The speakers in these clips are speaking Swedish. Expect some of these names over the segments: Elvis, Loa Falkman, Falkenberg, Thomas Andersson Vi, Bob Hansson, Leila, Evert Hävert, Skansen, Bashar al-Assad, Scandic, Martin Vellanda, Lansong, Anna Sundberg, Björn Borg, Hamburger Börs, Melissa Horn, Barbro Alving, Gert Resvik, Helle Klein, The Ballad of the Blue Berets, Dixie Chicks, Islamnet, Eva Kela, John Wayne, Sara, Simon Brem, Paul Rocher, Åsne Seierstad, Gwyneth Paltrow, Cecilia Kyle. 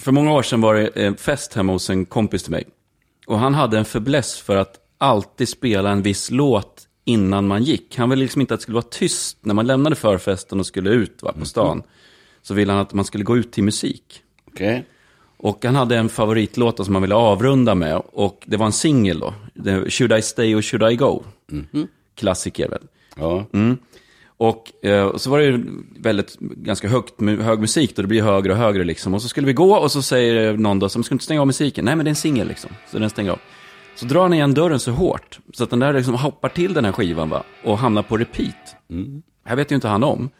För många år sedan var det en fest hemma hos en kompis till mig. Och han hade en fäbless för att alltid spela en viss låt innan man gick. Han ville liksom inte att det skulle vara tyst när man lämnade förfesten och skulle ut på stan. Så ville han att man skulle gå ut till musik. Okay. Och han hade en favoritlåt som han ville avrunda med. Och det var en singel då. Should I Stay or Should I Go? Mm. Klassiker väl. Ja. Mm. Och så var det ju väldigt ganska hög musik då, det blir högre och högre liksom. Och så skulle vi gå och så säger någon då som ska inte stänga av musiken. Nej, men det är en singel liksom. Så den stänger av. Så drar han igen dörren så hårt så att den där liksom hoppar till den här skivan va och hamnar på repeat. Mm. Här vet ju inte han om.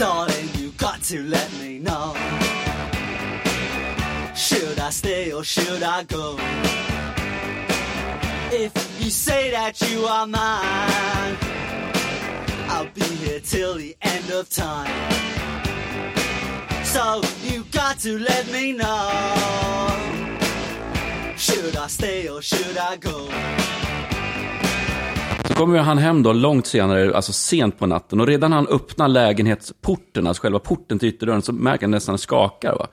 Darling, you got to let me know. Should I stay or should I go? If you say that you are mine, I'll be here till the end of time. So you got to let me know. Should I stay or should I go? Så kommer han hem då långt senare, alltså sent på natten. Och redan han öppnar lägenhetsporten, alltså själva porten till ytterdörren, så märker han nästan skakar va.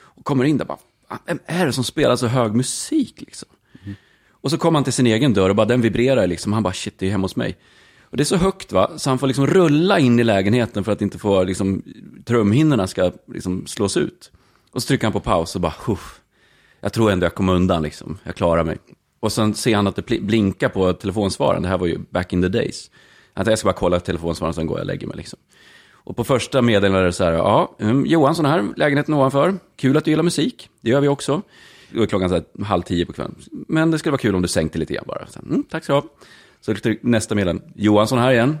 Och kommer in där bara, vem är det som spelar så hög musik liksom? Och så kom han till sin egen dörr och bara den vibrerar liksom. Han bara, shit, det är hemma hos mig. Och det är så högt va, så han får liksom rulla in i lägenheten för att inte få liksom, trumhinnorna ska liksom slås ut. Och så trycker han på paus och bara, jag tror ändå jag kommer undan liksom. Jag klarar mig. Och sen ser han att det blinkar på telefonsvararen. Det här var ju back in the days. Han tänkte, jag ska bara kolla telefonsvararen, sen går jag och lägger mig liksom. Och på första meddelandet är det så här, ja, Johansson här, lägenheten ovanför. Kul att du gillar musik, det gör vi också. Det var klockan så här 9:30 på kvällen. Men det skulle vara kul om du sänkte lite grann bara. Så, tack så mycket. Så nästa meddelande. Johansson här igen.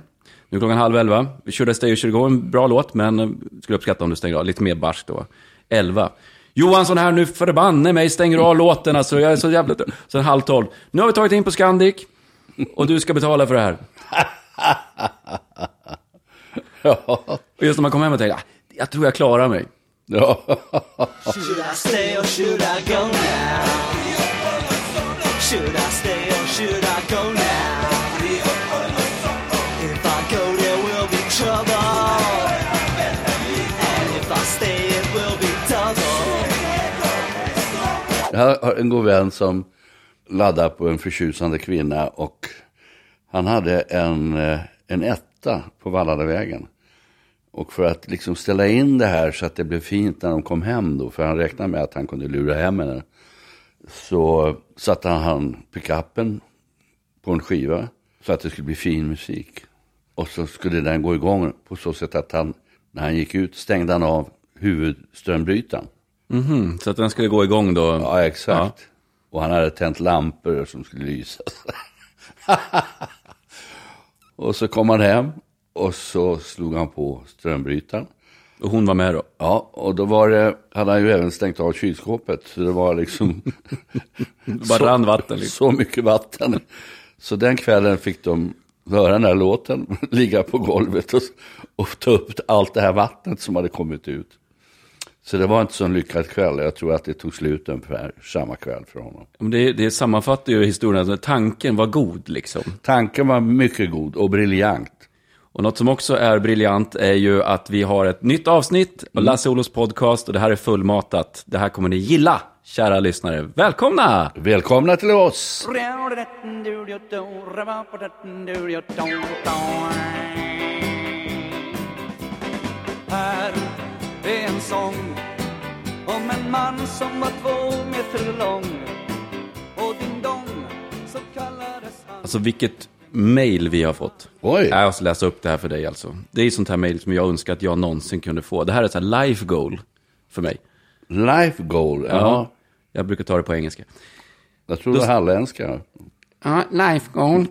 Nu klockan 9:30. Vi körde Stay och Should I Go, en bra låt. Men skulle uppskatta om du stänger av. Lite mer barsk då. 11. Johansson här nu, förbanne mig. Stänger av låten. Alltså, jag är så jävla död. Sen 9:30. Nu har vi tagit in på Scandic. Och du ska betala för det här. Och just när man kommer hem och tänker, jag tror jag klarar mig. No. Should I stay or should I go now? Should I stay or should I go now? If I go there will be trouble, and if I stay it will be double. Jag har en god vän som laddade på en förtjusande kvinna, och han hade en etta på Valladevägen. Och för att liksom ställa in det här så att det blev fint när de kom hem då, för han räknade med att han kunde lura hem henne, så satte han pickuppen på en skiva så att det skulle bli fin musik. Och så skulle den gå igång på så sätt att han, när han gick ut, stängde han av huvudströmbrytaren. Mm-hmm. Så att den skulle gå igång då? Ja, exakt. Ja. Och han hade tänt lampor som skulle lysa. Och så kom han hem. Och så slog han på strömbrytaren. Och hon var med då? Ja, och då var det, hade han ju även stängt av kylskåpet. Så det var liksom... Bara rann vatten. Liksom. Så mycket vatten. Så den kvällen fick de höra den här låten. Ligga på golvet och ta upp allt det här vattnet som hade kommit ut. Så det var inte så en lyckad kväll. Jag tror att det tog slut ungefär samma kväll för honom. Men det sammanfattar ju historien. Tanken var god liksom. Tanken var mycket god och briljant. Och något som också är briljant är ju att vi har ett nytt avsnitt av Lasse Olofs podcast. Och det här är fullmatat. Det här kommer ni gilla, kära lyssnare. Välkomna! Välkomna till oss! Här är en sång om en man som var 2 meter lång. Och din dong så kallades han. Alltså vilket mail vi har fått. Oj. Jag ska läsa upp det här för dig alltså. Det är sånt här mail som jag önskar att jag någonsin kunde få. Det här är ett life goal för mig. Life goal? Ja. Jag brukar ta det på engelska. Jag tror det är halländska. Ja, life goal.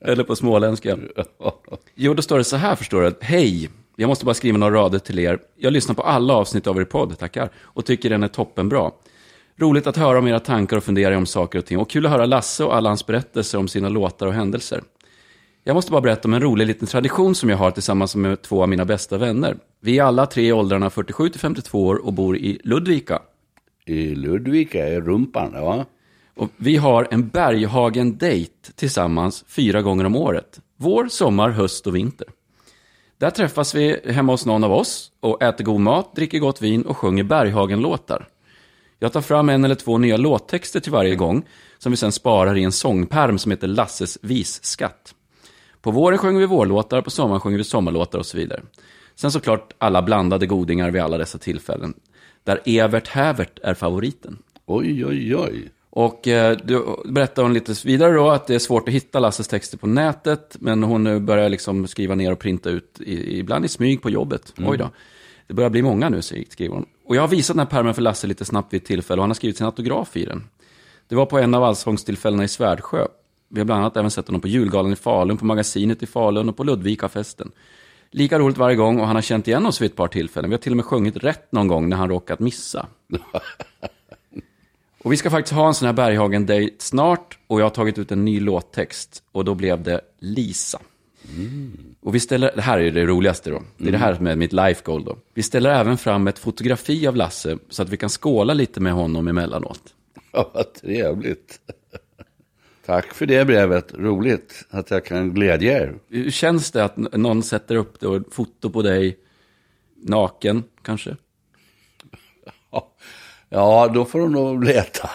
Eller på småländska. Jo, då står det så här, förstår du. Hej, jag måste bara skriva några rader till er. Jag lyssnar på alla avsnitt av er podd, tackar. Och tycker den är toppenbra. Roligt att höra om era tankar och fundera om saker och ting. Och kul att höra Lasse och alla hans berättelser om sina låtar och händelser. Jag måste bara berätta om en rolig liten tradition som jag har tillsammans med 2 av mina bästa vänner. Vi är alla 3 i åldrarna 47-52 år och bor i Ludvika. I Ludvika är rumpan, ja. Och vi har en Berghagen-date tillsammans 4 gånger om året. Vår, sommar, höst och vinter. Där träffas vi hemma hos någon av oss och äter god mat, dricker gott vin och sjunger Berghagen-låtar. Jag tar fram 1 eller 2 nya låttexter till varje gång som vi sen sparar i en sångpärm som heter Lasses visskatt. På våren sjunger vi vårlåtar, på sommaren sjunger vi sommarlåtar och så vidare. Sen såklart alla blandade godingar vid alla dessa tillfällen. Där Evert Hävert är favoriten. Oj, oj, oj. Och du berättar hon lite vidare då att det är svårt att hitta Lasses texter på nätet. Men hon börjar liksom skriva ner och printa ut ibland i smyg på jobbet. Mm. Oj då. Det börjar bli många nu, skriver hon. Och jag har visat den här pärmen för Lasse lite snabbt vid ett tillfälle och han har skrivit sin autograf i den. Det var på en av allsångstillfällena i Svärdsjö. Vi har bland annat även sett honom på julgalan i Falun, på magasinet i Falun och på Ludvikafesten. Lika roligt varje gång och han har känt igen oss vid ett par tillfällen. Vi har till och med sjungit rätt någon gång när han råkat missa. Och vi ska faktiskt ha en sån här Berghagen-date snart och jag har tagit ut en ny låttext och då blev det Lisa. Mm. Och vi ställer, det här är det roligaste då. Det är det här med mitt life goal då. Vi ställer även fram ett fotografi av Lasse så att vi kan skåla lite med honom emellanåt. Ja, vad trevligt. Tack för det brevet, roligt att jag kan glädja er. Hur känns det att någon sätter upp det och foto på dig naken kanske? Ja, då får de nog leta.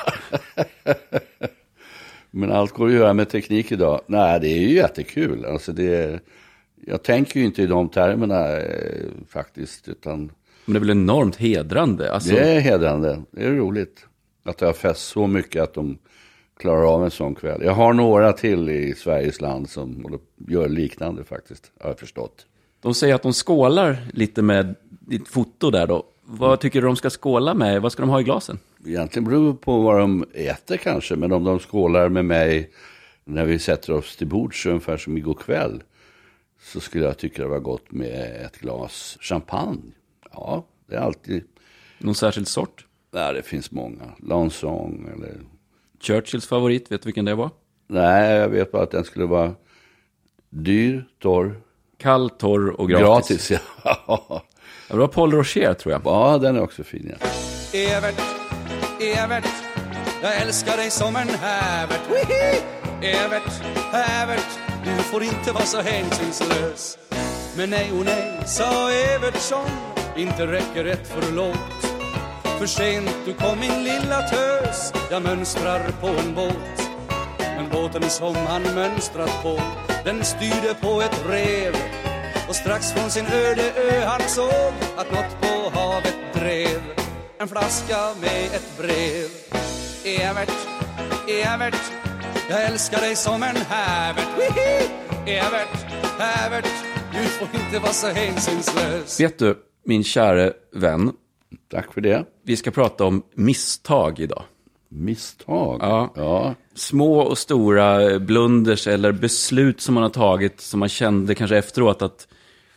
Men allt går att göra med teknik idag. Nej, det är ju jättekul. Alltså jag tänker ju inte i de termerna faktiskt. Utan... Men det är väl enormt hedrande? Alltså... Det är hedrande. Det är roligt att jag har fest så mycket att de klarar av en sån kväll. Jag har några till i Sveriges land som gör liknande faktiskt, har jag förstått. De säger att de skålar lite med ditt foto där då. Vad tycker du de ska skåla med? Vad ska de ha i glasen? Egentligen beror på vad de äter kanske. Men om de skålar med mig när vi sätter oss till bord så ungefär som igår kväll, så skulle jag tycka det var gott med ett glas champagne. Ja, det är alltid... Någon särskild sort? Nej, det finns många. Lansong eller... Churchills favorit, vet du vilken det var? Nej, jag vet bara att den skulle vara dyr, torr. Kall, torr och gratis. Gratis, ja. Det var Paul Rocher, tror jag. Ja, den är också fin, ja. Evert, jag älskar dig som en hävert. Wihi! Evert, hävert, du får inte vara så hänsynslös. Men nej och nej, sa Evertsson, inte räcker rätt för långt. För sent du kom min lilla tös, jag mönstrar på en båt. Men båten som han mönstrat på, den styrde på ett rev. Och strax från sin öde ö han såg att något på havet drev. En flaska med ett brev. Evert, Evert, jag älskar dig som en hävert. Wihi! Evert, hävert, du får inte vara så hänsynslös. Vet du, min kära vän. Tack för det. Vi ska prata om misstag idag. Misstag? Ja. Små och stora blunders eller beslut som man har tagit som man kände kanske efteråt att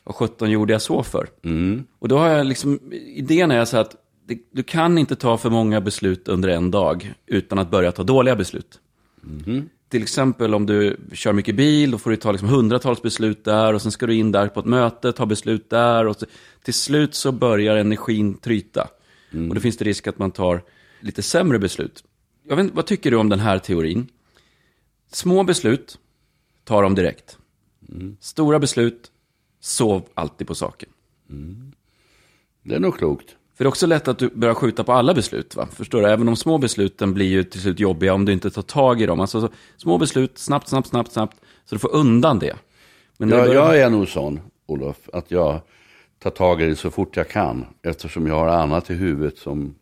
vad 17 gjorde jag så för? Mm. Och då har jag liksom, idén är så att du kan inte ta för många beslut under en dag utan att börja ta dåliga beslut. Mm. till exempel om du kör mycket bil, då får du ta liksom hundratals beslut där, och sen ska du in där på ett möte, ta beslut där, och till slut så börjar energin tryta. Mm. Och då finns det risk att man tar lite sämre beslut. Jag vet, vad tycker du om den här teorin? Små beslut, tar dem direkt. Mm. Stora beslut, sov alltid på saken. Mm. Det är nog klokt. För det är också lätt att du börjar skjuta på alla beslut, va? Förstår du? Även de små besluten blir ju till slut jobbiga om du inte tar tag i dem. Alltså små beslut, snabbt, så du får undan det. Men ja, jag är nog sån, Olof, att jag tar tag i det så fort jag kan, eftersom jag har annat i huvudet som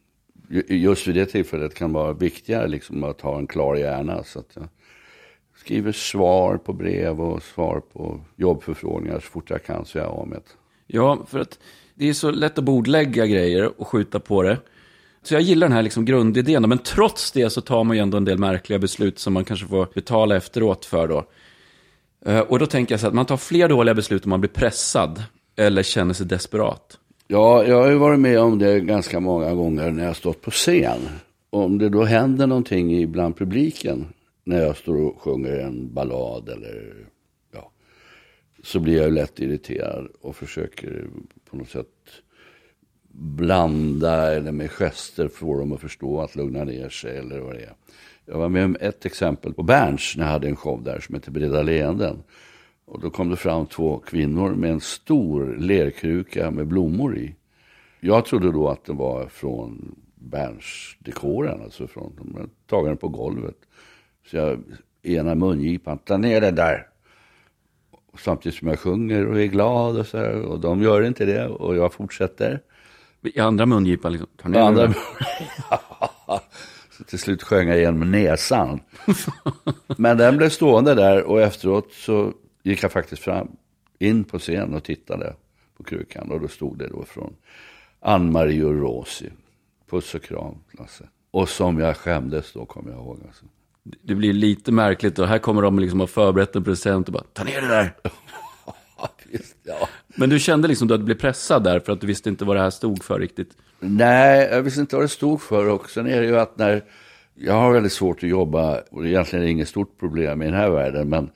just vid det tillfället kan vara viktigare, liksom att ha en klar hjärna. Så att jag skriver svar på brev och svar på jobbförfrågningar så fort jag kan, så jag är av med det. Ja, för att det är så lätt att bordlägga grejer och skjuta på det. Så jag gillar den här liksom grundidén. Men trots det så tar man ju ändå en del märkliga beslut som man kanske får betala efteråt för då. Och då tänker jag så att man tar fler dåliga beslut om man blir pressad eller känner sig desperat. Ja, jag har ju varit med om det ganska många gånger när jag stått på scen. Om det då händer någonting bland publiken när jag står och sjunger en ballad eller... så blir jag ju lätt irriterad och försöker på något sätt blanda eller med gester få dem att förstå, att lugna ner sig eller vad det är. Jag var med om ett exempel på Bernts när jag hade en show där som heter Breda Leenden. Och då kom det fram två kvinnor med en stor lerkruka med blommor i. Jag trodde då att det var från Bernts dekoren, alltså från de tagaren på golvet. Så jag ena mungipan, ta ner det där. Samtidigt som jag sjunger och är glad och så här, och de gör inte det och jag fortsätter. I andra mungipan liksom. Så till slut sjöng jag igen med näsan. Men den blev stående där, och efteråt så gick jag faktiskt fram in på scen och tittade på krukan, och då stod det då från Ann-Marie och Rosie. Puss och kram, Lasse. Och som jag skämdes då, kommer jag ihåg alltså. Det blir lite märkligt, och här kommer de liksom att förberett en present och bara, ta ner det där. Visst, ja. Men du kände liksom att du blev pressad där för att du visste inte vad det här stod för riktigt. Nej, jag visste inte vad det stod för, och sen är det ju att när jag har väldigt svårt att jobba, och det egentligen är inget stort problem i den här världen, men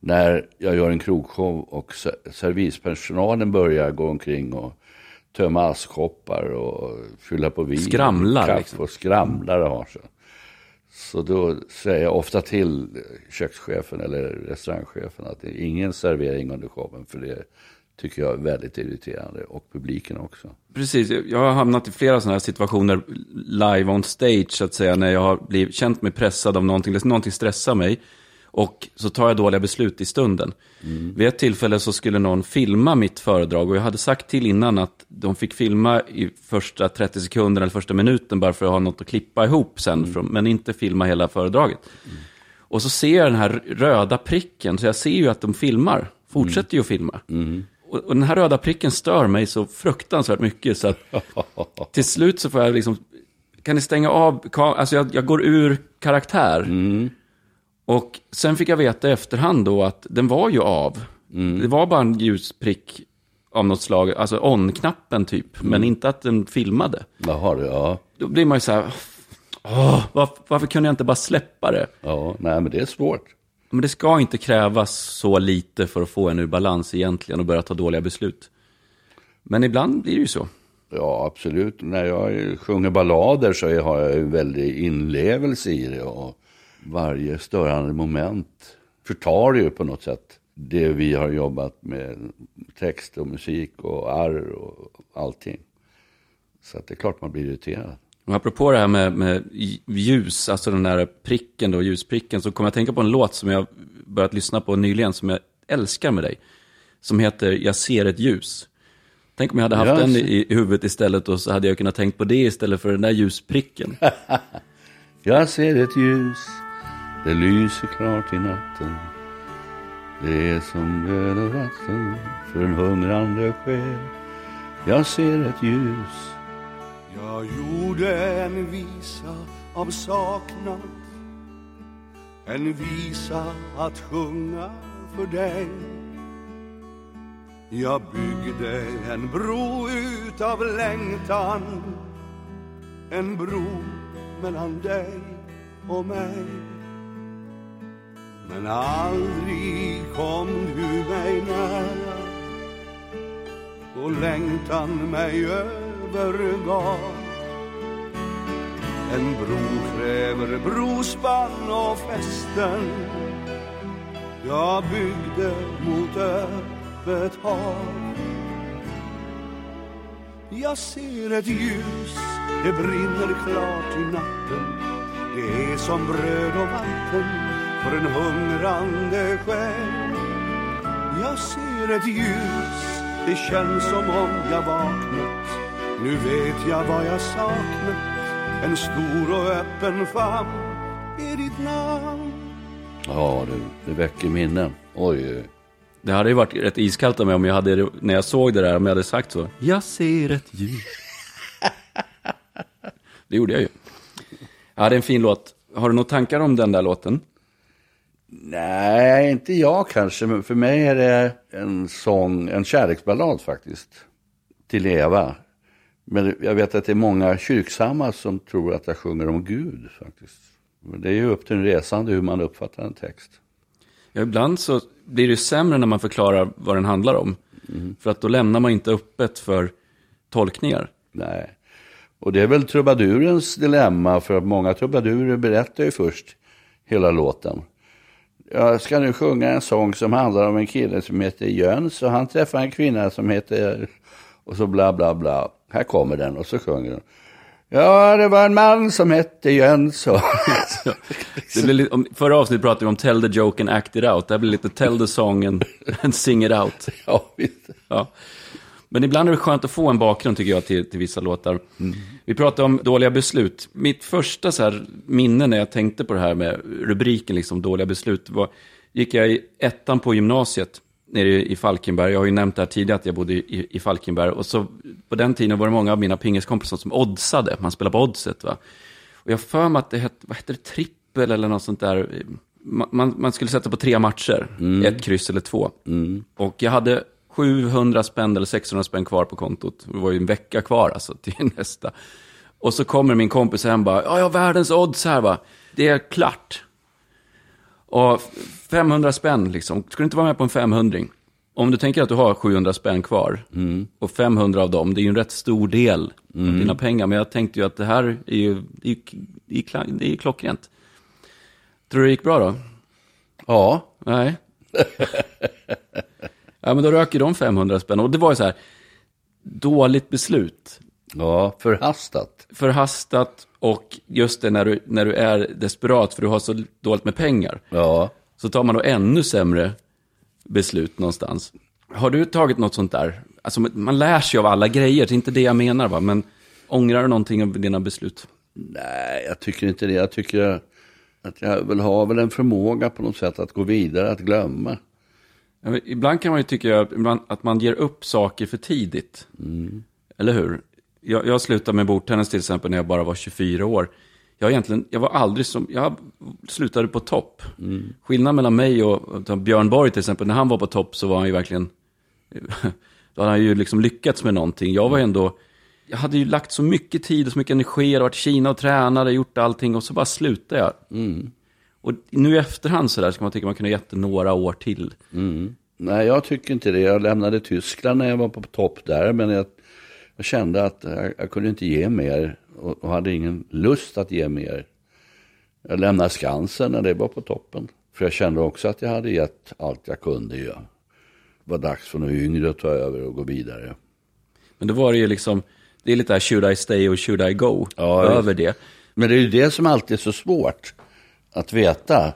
när jag gör en krogshow och servispersonalen börjar gå omkring och tömma askkoppar och fylla på vin, skramlar, och kaffe liksom. Och skramlar och har så. Så då säger jag ofta till kökschefen eller restaurangchefen att det är ingen servering under showen, för det tycker jag är väldigt irriterande, och publiken också. Precis, jag har hamnat i flera sådana här situationer live on stage så att säga, när jag har blivit känt mig pressad av någonting, eller någonting stressar mig, och så tar jag dåliga beslut i stunden. Mm. Vid ett tillfälle så skulle någon filma mitt föredrag, och jag hade sagt till innan att de fick filma i första 30 sekunderna eller första minuten bara för att ha något att klippa ihop sen, men inte filma hela föredraget. Mm. Och så ser jag den här röda pricken, så jag ser ju att de filmar, fortsätter ju att filma. Mm. Och den här röda pricken stör mig så fruktansvärt mycket, så att till slut så får jag liksom, kan ni stänga av, alltså jag går ur karaktär. Mm. Och sen fick jag veta i efterhand då att den var ju av. Mm. Det var bara en ljusprick av något slag, alltså on-knappen typ, men inte att den filmade. Jaha, ja. Då blir man ju så här, varför kunde jag inte bara släppa det? Ja, nej, men det är svårt. Men det ska inte krävas så lite för att få en ur balans egentligen och börja ta dåliga beslut. Men ibland blir det ju så. Ja, absolut. När jag sjunger ballader så har jag en väldig inlevelse i det, och varje störande moment förtar ju på något sätt det vi har jobbat med, text och musik och arr och allting. Så att det är klart man blir irriterad. Och apropå det här med ljus, alltså den där pricken då, ljuspricken, så kommer jag tänka på en låt som jag börjat lyssna på nyligen som jag älskar med dig, som heter Jag ser ett ljus. Tänk om jag hade haft den i huvudet istället, och så hade jag kunnat tänkt på det istället för den där ljuspricken. Jag ser ett ljus, det lyser klart i natten. Det är som bröd och vatten för en hungrande själ. Jag ser ett ljus. Jag gjorde en visa av saknad, en visa att sjunga för dig. Jag byggde en bro utav längtan, en bro mellan dig och mig. Men aldrig kom du mig nära, då längtan mig övergav. En bro kräver brospann och fästen, jag byggde mot öppet hav. Jag ser ett ljus, det brinner klart i natten. Det är som bröd och vatten för en hungrande själ. Jag ser ett ljus, det känns som om jag vaknat. Nu vet jag vad jag saknat. En stor och öppen famn är ditt namn. Ja, det väcker minnen. Oj. Det hade ju varit rätt iskallt av mig om jag hade, när jag såg det där, om jag hade sagt så. Jag ser ett ljus. Det gjorde jag ju. Ja, det är en fin låt. Har du några tankar om den där låten? Nej, inte jag kanske. Men för mig är det en sång, en kärleksballad faktiskt. Till Eva. Men jag vet att det är många kyrksamma som tror att jag sjunger om Gud faktiskt. Men det är ju upp till en resande hur man uppfattar en text. Ja, ibland så blir det sämre när man förklarar vad den handlar om. Mm. För att då lämnar man inte öppet för tolkningar. Nej. Och det är väl trubadurens dilemma, för att många trubadurer berättar ju först hela låten. Jag ska nu sjunga en sång som handlar om en kille som heter Jöns, och han träffar en kvinna som heter... Och så bla bla bla. Här kommer den, och så sjunger den. Ja, det var en man som hette Jöns. Förra avsnittet pratade vi om Tell the joke and act it out. Det blir lite Tell the song and sing it out. Ja, visst. Ja. Men ibland är det skönt att få en bakgrund, tycker jag, till vissa låtar. Mm. Vi pratade om dåliga beslut. Mitt första så här minne när jag tänkte på det här med rubriken liksom, dåliga beslut, var, gick jag i ettan på gymnasiet nere i Falkenberg. Jag har ju nämnt det här tidigare att jag bodde i Falkenberg. Och så på den tiden var det många av mina pingiskompisar som oddsade. Man spelade på oddset, va? Och jag för mig att det hette, vad heter det, trippel eller något sånt där. Man skulle sätta på 3 matcher. Mm. 1, X eller 2. Mm. Och jag hade 700 spänn eller 600 spänn kvar på kontot. Det var ju en vecka kvar alltså till nästa. Och så kommer min kompis hem bara, ja, jag har världens odds här, va. Det är klart. Och 500 spänn liksom. Skulle inte vara med på en 500-ring? Om du tänker att du har 700 spänn kvar, och 500 av dem, det är ju en rätt stor del av dina pengar. Men jag tänkte ju att det här är ju det är klockrent. Tror du det gick bra då? Ja. Nej. Ja, men då röker de 500 spänn. Och det var ju så här, dåligt beslut. Ja, förhastat. Förhastat, och just det, när du är desperat för du har så dåligt med pengar. Ja. Så tar man då ännu sämre beslut någonstans. Har du tagit något sånt där? Alltså, man lär sig av alla grejer, det är inte det jag menar, va? Men ångrar du någonting av dina beslut? Nej, jag tycker inte det. Jag tycker att jag väl har en förmåga på något sätt att gå vidare, att glömma. Ibland kan man ju tycka att man ger upp saker för tidigt. Mm. Eller hur? Jag slutade med bordtennis till exempel när jag bara var 24 år. Jag slutade på topp. Mm. Skillnaden mellan mig och Björn Borg till exempel, när han var på topp så var han ju verkligen då hade han ju liksom lyckats med någonting. Jag hade ju lagt så mycket tid och så mycket energi, jag varit i Kina och tränade, gjort allting, och så bara slutade jag. Mm. Och nu i efterhand så där ska man tycka man kunde gett några år till. Mm. Nej, jag tycker inte det. Jag lämnade Tyskland när jag var på topp där, men jag kände att jag kunde inte ge mer och hade ingen lust att ge mer. Jag lämnade Skansen när det var på toppen. För jag kände också att jag hade gett allt jag kunde göra. Det var dags för någon yngre att ta över och gå vidare. Men då var det ju liksom, det är lite här should I stay och should I go, ja, över det. Men det är ju det som alltid är så svårt att veta.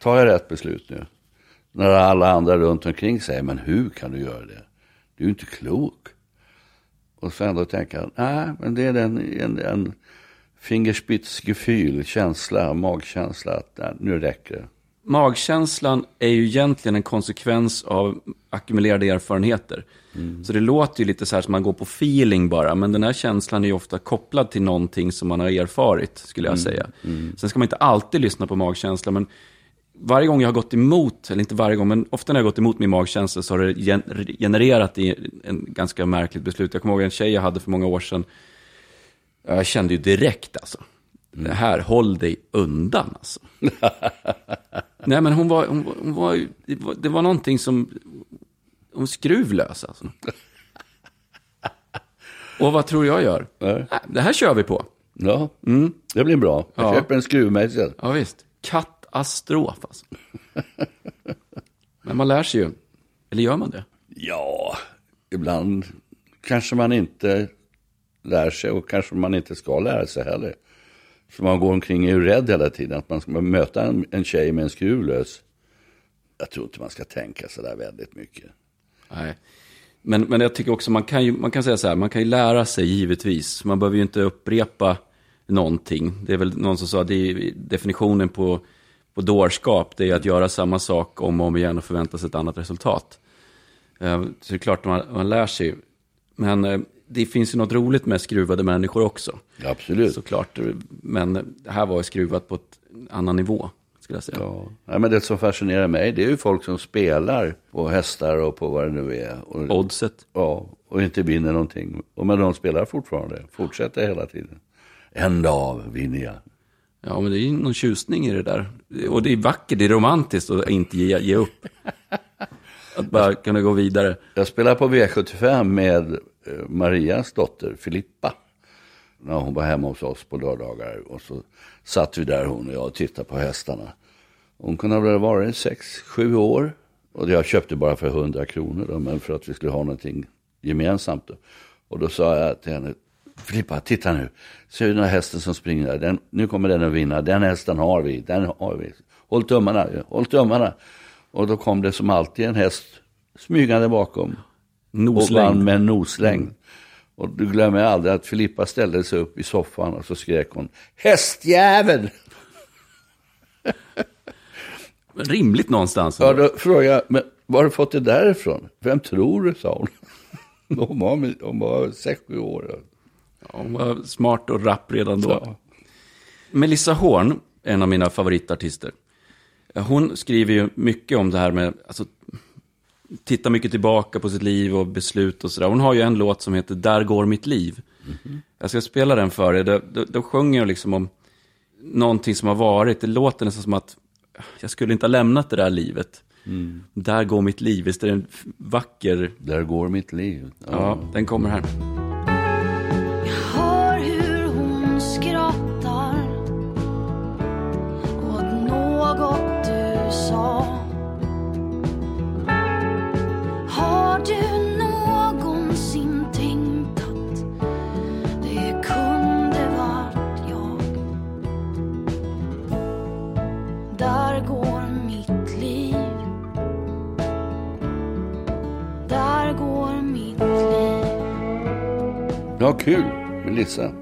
Tar jag rätt beslut nu? När alla andra runt omkring säger, men hur kan du göra det? Du är ju inte klok. Och så ändå tänker nej, men det är en fingerspitzgefühl, känsla, magkänsla att nej, nu räcker det. Magkänslan är ju egentligen en konsekvens av ackumulerade erfarenheter. Mm. Så det låter ju lite så här som man går på feeling bara, men den här känslan är ju ofta kopplad till någonting som man har erfarit, skulle jag säga. Mm. Sen ska man inte alltid lyssna på magkänslan, men varje gång jag har gått emot, eller inte varje gång, men ofta när jag har gått emot min magkänsla så har det genererat i en ganska märkligt beslut. Jag kommer ihåg en tjej jag hade för många år sedan. Jag kände ju direkt alltså, det här, håll dig undan alltså. Nej, men hon var det var någonting som hon skruvlös alltså. Och vad tror jag gör? Nej. Det här kör vi på. Ja, det blir bra. Jag köper en skruvmejsel. Ja visst, katastrof alltså. Men man lär sig ju. Eller gör man det? Ja, ibland kanske man inte lär sig och kanske man inte ska lära sig heller. För man går omkring och är rädd hela tiden att man ska möta en tjej med en skruvlös. Jag tror inte man ska tänka så där väldigt mycket. Nej. Men jag tycker också man kan säga så här, man kan ju lära sig givetvis. Man behöver ju inte upprepa någonting. Det är väl någon som sa det, definitionen på dårskap, det är att göra samma sak om och om igen och förvänta sig ett annat resultat. Så det är klart man lär sig. Men det finns ju något roligt med skruvade människor också. Absolut. Såklart, men det här var ju skruvat på ett annan nivå, skulle jag säga. Ja. Nej, men det som fascinerar mig, det är ju folk som spelar på hästar och på vad det nu är. Och, oddset. Ja, och inte vinner någonting. Och men de spelar fortfarande, fortsätter hela tiden. En dag vinner jag. Ja, men det är ju någon tjusning i det där. Och det är vackert, det är romantiskt att inte ge upp. Att bara kunna gå vidare. Jag spelar på V75 med Marias dotter Filippa när hon var hemma hos oss på lördagar, och så satt vi där hon och jag och tittade på hästarna. Hon kunde ha varit 6-7 år och jag köpte bara för 100 kronor då, men för att vi skulle ha någonting gemensamt då. Och då sa jag till henne, Filippa, titta nu, ser du den här hästen som springer där? Nu kommer den att vinna, den hästen har vi, Håll tummarna, håll tummarna. Och då kom det som alltid en häst smygande bakom. Noslängd. Och vann med noslängd. Och du glömmer aldrig att Filippa ställde sig upp i soffan och så skrek hon, hästjävel! Rimligt någonstans. Ja, då frågade jag, men var har du fått det därifrån? Vem tror du, sa hon. Hon var 6-7 år. Ja, hon var smart och rapp redan då. Ja. Melissa Horn, en av mina favoritartister. Hon skriver ju mycket om det här med, alltså, tittar mycket tillbaka på sitt liv och beslut och sådär. Hon har ju en låt som heter Där går mitt liv. Mm-hmm. Jag ska spela den för er. Då sjunger jag liksom om någonting som har varit. Det låter nästan som att jag skulle inte ha lämnat det där livet. Mm. Där går mitt liv. Visst är det en vacker... Där går mitt liv. Oh. Ja, den kommer här. Jag hör hur hon skrattar åt något du sa. Har du någonsin tänkt att det kunde varit jag? Där går mitt liv. Där går mitt liv. Ja, kul, Melissa.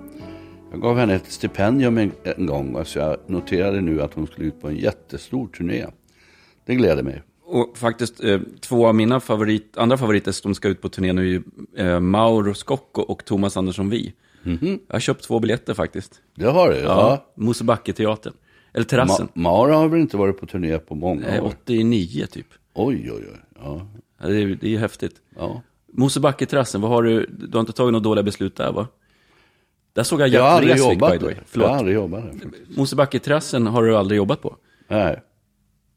Jag gav henne ett stipendium en gång, och så jag noterade nu att hon skulle ut på en jättestor turné. Det gläder mig. Och faktiskt två av mina andra favoriter som ska ut på turné nu är ju Mauro Scocco och Thomas Andersson Vi. Mm-hmm. Jag har köpt 2 biljetter faktiskt. Det har du, ja. Mosebacke-teatern. Eller terrassen. Mauro har väl inte varit på turné på många år? 89 typ. Oj. Ja, det är ju häftigt. Ja. Mosebacke-terrassen, vad har du? Du har inte tagit några dåliga beslut där, va? Där såg jag Gert Resvik, by the way. Jag har aldrig jobbat där. Mosebacke-terrassen har du aldrig jobbat på? Nej.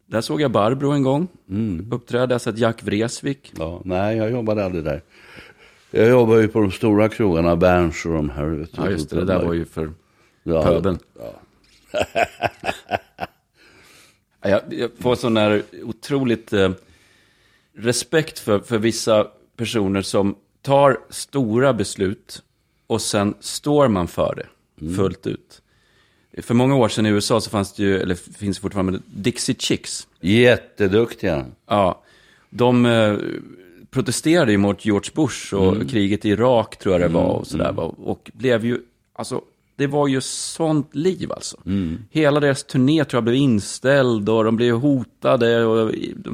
Där såg jag Barbro en gång. Uppträdde så att Jack Vresvik. Ja, nej, jag jobbade aldrig där. Jag jobbade ju på de stora krogarna, Bernts och de här. Vet du. Ja, just det där var ju för pöbeln. Ja. jag får sån här otroligt respekt för vissa personer som tar stora beslut och sen står man för det fullt ut. För många år sedan i USA så fanns det ju, eller finns det fortfarande, Dixie Chicks. Jätteduktiga. Ja, de protesterade ju mot George Bush och kriget i Irak, tror jag det var, och sådär. Och blev ju, alltså, det var ju sånt liv alltså. Mm. Hela deras turné tror jag blev inställd och de blev hotade och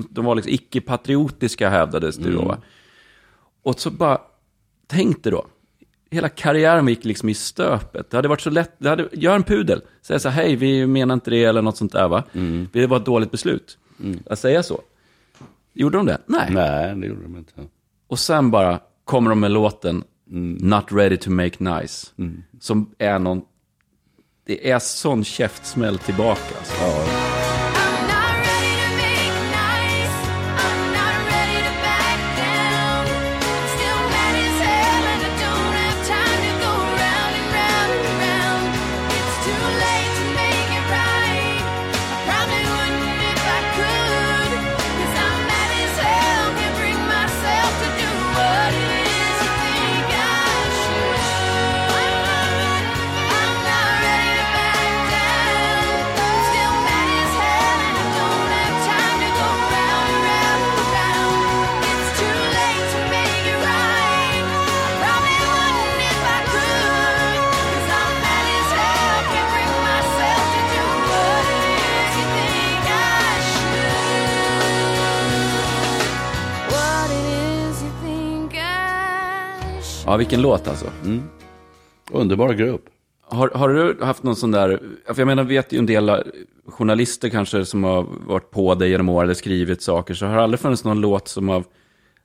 de var liksom icke-patriotiska, hävdades det då. Och så bara tänkte då. Hela karriären gick liksom i stöpet. Det hade varit så lätt, gör en pudel. Säga så här, hej, vi menar inte det eller något sånt där, va? Det var ett dåligt beslut. Att säga så. Gjorde de det? Nej, det gjorde de inte. Och sen bara kommer de med låten Not Ready to Make Nice. Som är någon... Det är sån käftsmäll tillbaka. Alltså. Ja. I'm not ready. Ja, vilken låt alltså. Mm. Underbar grupp. Har du haft någon sån där... För jag menar, vet ju en del journalister kanske som har varit på dig genom åren eller skrivit saker. Så har det aldrig funnits någon låt som har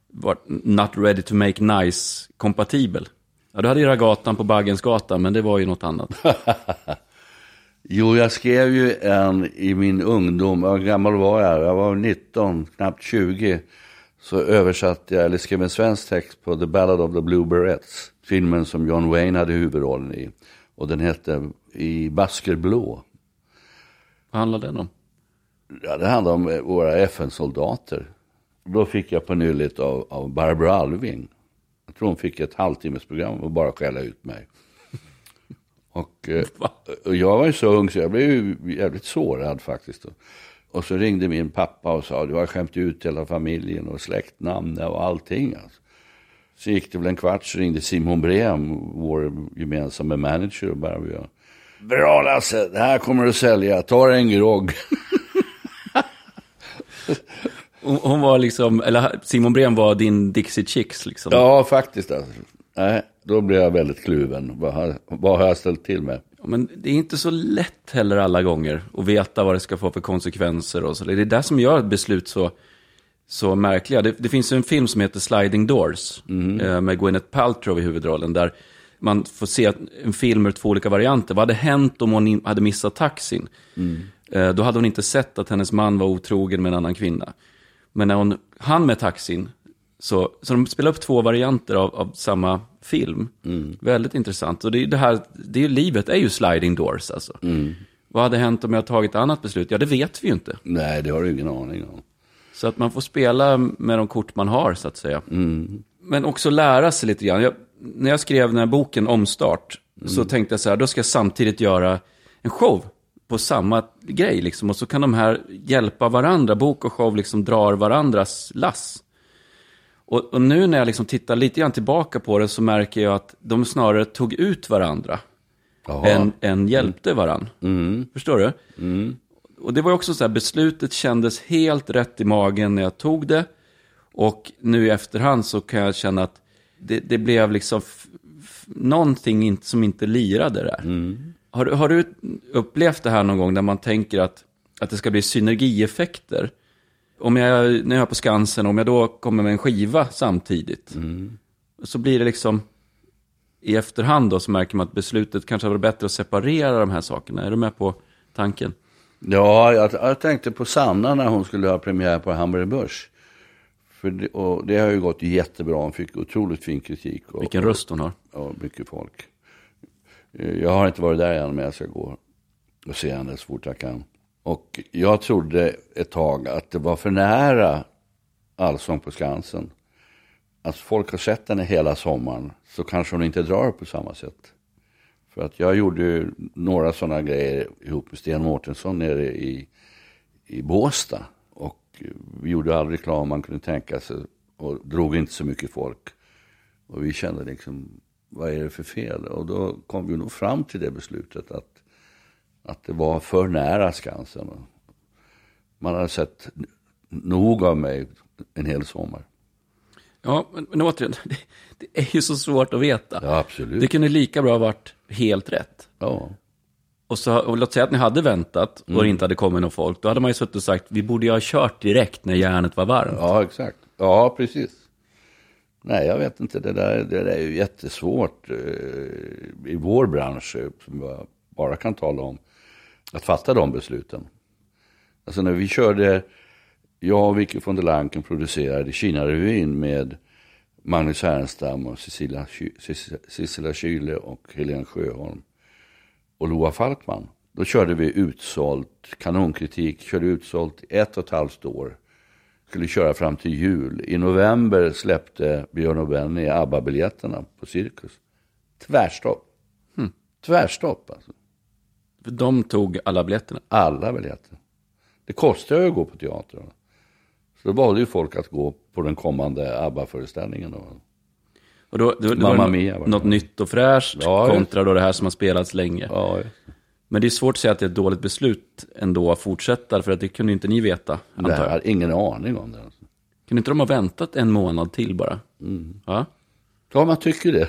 varit not ready to make nice kompatibel? Ja, du hade ju Ragatan på Baggensgatan, men det var ju något annat. Jo, jag skrev ju en i min ungdom. Hur gammal var jag? Jag var 19, knappt 20. Så översatte jag, eller skrev en svensk text på The Ballad of the Blue Berets. Filmen som John Wayne hade huvudrollen i. Och den hette I Baskerblå. Vad handlade den om? Ja, det handlade om våra FN-soldater. Då fick jag på nyligt av Barbro Alving. Jag tror hon fick ett halvtimmesprogram och bara skälla ut mig. Och jag var ju så ung så jag blev ju jävligt sårad faktiskt. Och så ringde min pappa och sa du har skämt ut hela familjen och släktnamn och allting alltså. Så gick det väl en kvart så ringde Simon Brem, vår gemensamma manager, och bara vi bra Lasse, det här kommer du sälja, ta en grogg. Hon var liksom, eller Simon Brem var din Dixie Chicks liksom. Ja, faktiskt alltså. Nej, då blev jag väldigt kluven. Vad har jag ställt till med? Ja, men det är inte så lätt heller alla gånger att veta vad det ska få för konsekvenser och så. Det är det som gör ett beslut så märkliga. Det finns en film som heter Sliding Doors med Gwyneth Paltrow i huvudrollen där man får se en film med två olika varianter. Vad hade hänt om hon hade missat taxin? Då hade hon inte sett att hennes man var otrogen med en annan kvinna. Men när hon hann med taxin så de spelar upp två varianter av samma film. Väldigt intressant. Och det är livet är ju sliding doors alltså. Vad hade hänt om jag tagit ett annat beslut? Ja, det vet vi ju inte. Nej, det har du ingen aning om. Så att man får spela med de kort man har, så att säga. Men också lära sig lite grann. När jag skrev den här boken Omstart så tänkte jag så här, då ska jag samtidigt göra en show på samma grej liksom. Och så kan de här hjälpa varandra. Bok och show liksom drar varandras lass. Och nu när jag liksom tittar lite grann tillbaka på det så märker jag att de snarare tog ut varandra än hjälpte varandra. Förstår du? Och det var också så här, beslutet kändes helt rätt i magen när jag tog det. Och nu i efterhand så kan jag känna att det blev liksom någonting som inte lirade där. Har du upplevt det här någon gång där man tänker att det ska bli synergieffekter? När jag är på Skansen, om jag då kommer med en skiva samtidigt så blir det liksom i efterhand då så märker man att beslutet kanske var bättre att separera de här sakerna. Är du med på tanken? Ja, jag tänkte på Sanna när hon skulle ha premiär på Hamburger Börs. Och det har ju gått jättebra. Hon fick otroligt fin kritik. Vilken röst hon har. Ja, mycket folk. Jag har inte varit där än, men jag ska gå och se henne så fort jag kan. Och jag trodde ett tag att det var för nära Allsång på Skansen. Att folk har sett henne hela sommaren så kanske hon inte drar på samma sätt. För att jag gjorde ju några sådana grejer ihop med Sten Mårtensson nere i Båstad. Och vi gjorde all reklam man kunde tänka sig och drog inte så mycket folk. Och vi kände liksom, vad är det för fel? Och då kom vi nog fram till det beslutet att det var för nära Skansen. Man hade sett nog av mig en hel sommar. Ja, men återigen, det är ju så svårt att veta. Ja, absolut. Det kunde lika bra ha varit helt rätt. Ja. Och låt säga att ni hade väntat och inte hade kommit någon folk. Då hade man ju suttit och sagt, vi borde ju ha kört direkt när järnet var varmt. Ja, exakt. Ja, precis. Nej, jag vet inte. Det där är ju jättesvårt i vår bransch, som jag bara kan tala om, att fatta de besluten. Alltså när vi körde... Jag och Vicky von der Lanken producerade Kina revyn med Magnus Härenstam och Cecilia Kyle och Helene Sjöholm och Loa Falkman. Då körde vi utsålt kanonkritik, körde utsålt 1,5 år. Skulle köra fram till jul. I november släppte Björn och Benny ABBA-biljetterna på Cirkus. Tvärstopp. Tvärstopp alltså. De tog alla biljetterna? Alla biljetter. Det kostar ju att gå på teatern. Så då valde ju folk att gå på den kommande ABBA-föreställningen. Och då var det något nytt och fräscht kontra då det här som har spelats länge. Ja, men det är svårt att säga att det är ett dåligt beslut ändå att fortsätta, för att det kunde inte ni veta. Det här är ingen aning om det. Alltså. Kunde inte de ha väntat en månad till bara? Ja? Ja, man tycker det.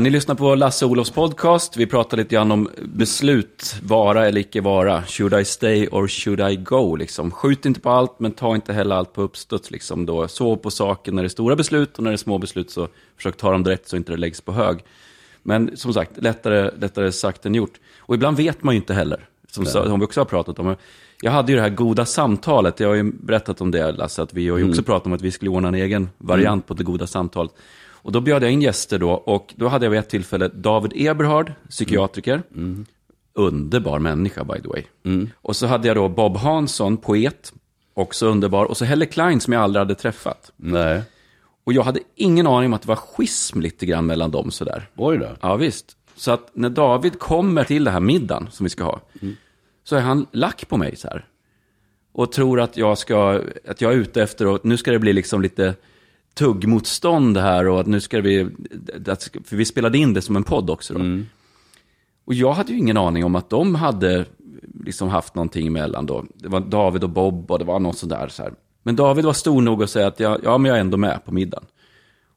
Ni lyssnar på Lasse och Olofs podcast. Vi pratar lite grann om beslut, vara eller icke vara. Should I stay or should I go? Liksom. Skjut inte på allt, men ta inte heller allt på uppstuds. Liksom då. Sov på saken när det är stora beslut, och när det är små beslut så försök ta dem direkt så inte det läggs på hög. Men som sagt, lättare sagt än gjort. Och ibland vet man ju inte heller, som vi också har pratat om. Jag hade ju det här goda samtalet, jag har ju berättat om det, Lasse, att vi har ju också pratat om att vi skulle ordna en egen variant på det goda samtalet. Och då bjöd jag in gäster då, och då hade jag vid ett tillfälle David Eberhard, psykiatriker. Mm. Underbar människa, by the way. Mm. Och så hade jag då Bob Hansson, poet, också underbar. Och så Helle Klein, som jag aldrig hade träffat. Nej. Och jag hade ingen aning om att det var schism lite grann mellan dem sådär. Oj då. Ja, visst. Så att när David kommer till det här middagen som vi ska ha, så är han lack på mig så här. Och tror att jag är ute efter, och nu ska det bli liksom lite tuggmotstånd här, och att nu ska vi, för vi spelade in det som en podd också då. Mm. Och jag hade ju ingen aning om att de hade liksom haft någonting emellan då. Det var David och Bob, och det var något sådär så här. Men David var stor nog att säga att men jag är ändå med på middagen.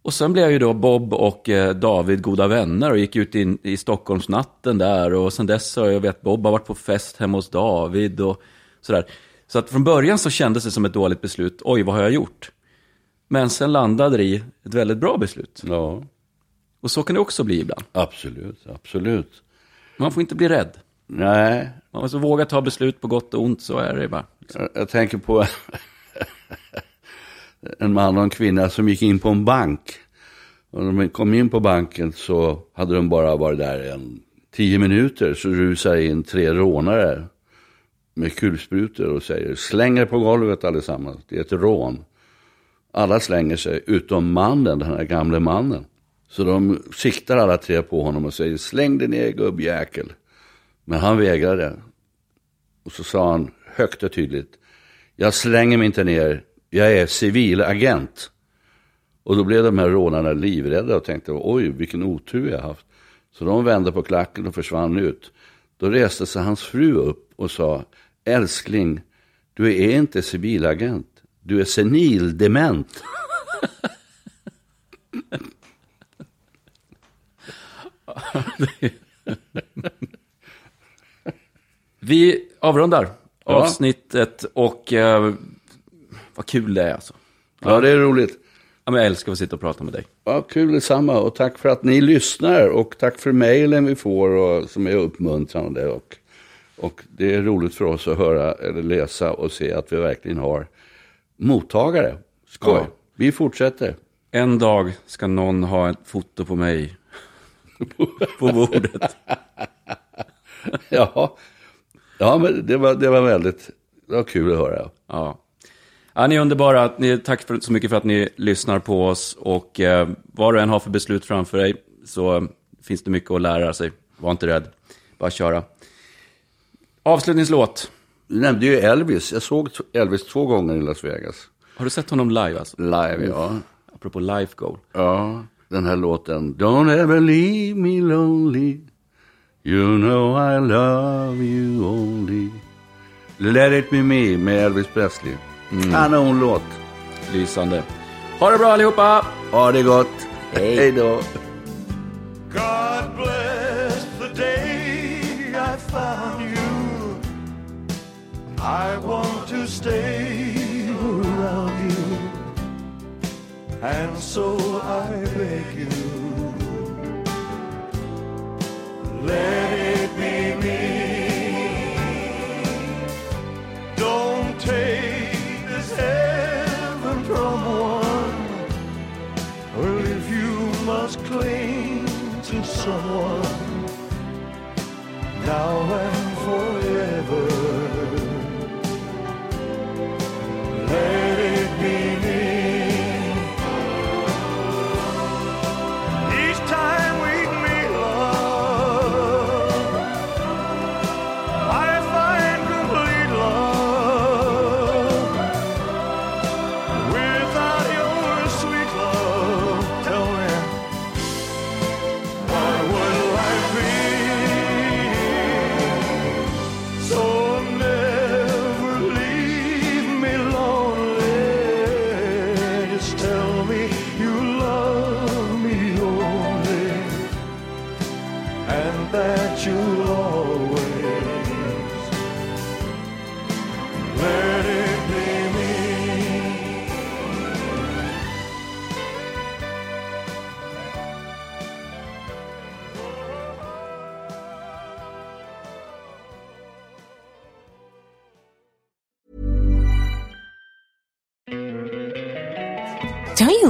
Och sen blev ju då Bob och David goda vänner och gick ut i Stockholmsnatten där, och sen dess så jag vet Bob har varit på fest hemma hos David och sådär. Så att från början så kändes det som ett dåligt beslut. Oj, vad har jag gjort? Men sen landade det i ett väldigt bra beslut. Ja. Och så kan det också bli ibland. Absolut, absolut. Man får inte bli rädd. Nej. Man måste våga ta beslut på gott och ont, så är det bara. Liksom. Jag tänker på en man och en kvinna som gick in på en bank. Och när de kom in på banken så hade de bara varit där 10 minuter. Så rusade in 3 rånare med kulsprutor och säger: släng er på golvet allesammans, det är ett rån. Alla slänger sig, utom mannen, den här gamle mannen. Så de siktar alla 3 på honom och säger: släng dig ner, gubbjäkel. Men han vägrade. Och så sa han högt och tydligt: jag slänger mig inte ner, jag är civilagent. Och då blev de här rånarna livrädda och tänkte: oj, vilken otur jag haft. Så de vände på klacken och försvann ut. Då reste sig hans fru upp och sa: älskling, du är inte civilagent. Du är senildement. Vi avrundar avsnittet, och vad kul det är alltså. Ja, det är roligt. Ja, men jag älskar att sitta och prata med dig. Ja, kul detsamma, och tack för att ni lyssnar, och tack för mejlen vi får, och som är uppmuntrande, och det är roligt för oss att höra eller läsa och se att vi verkligen har mottagare. Skoj. Ja. Vi fortsätter. En dag ska någon ha ett foto på mig på bordet. Ja, men det var väldigt, det var kul att höra. Ja. Ja, ni är underbara. Tack så mycket för att ni lyssnar på oss, och vad du än har för beslut framför dig så finns det mycket att lära sig. Var inte rädd. Bara köra. Avslutningslåt. Du nämnde ju Elvis. Jag såg Elvis 2 gånger i Las Vegas. Har du sett honom live alltså? Live, ja. Apropå live goal. Ja, den här låten. Don't ever leave me lonely, you know I love you only. Let it be me med Elvis Presley. Kanonlåt. Lysande. Ha det bra allihopa. Ha det gott. Hej då. God bless the day I found you. I want to stay around you, and so I beg you, let it be me. Don't take this heaven from one, or if you must cling to someone, now and forever. Let it be me. Each time we meet, love, I find complete love. Without your sweet love, tell me, what would life be? So never leave me lonely. Just tell me you love me only, and that you'll always let it be me. Don't you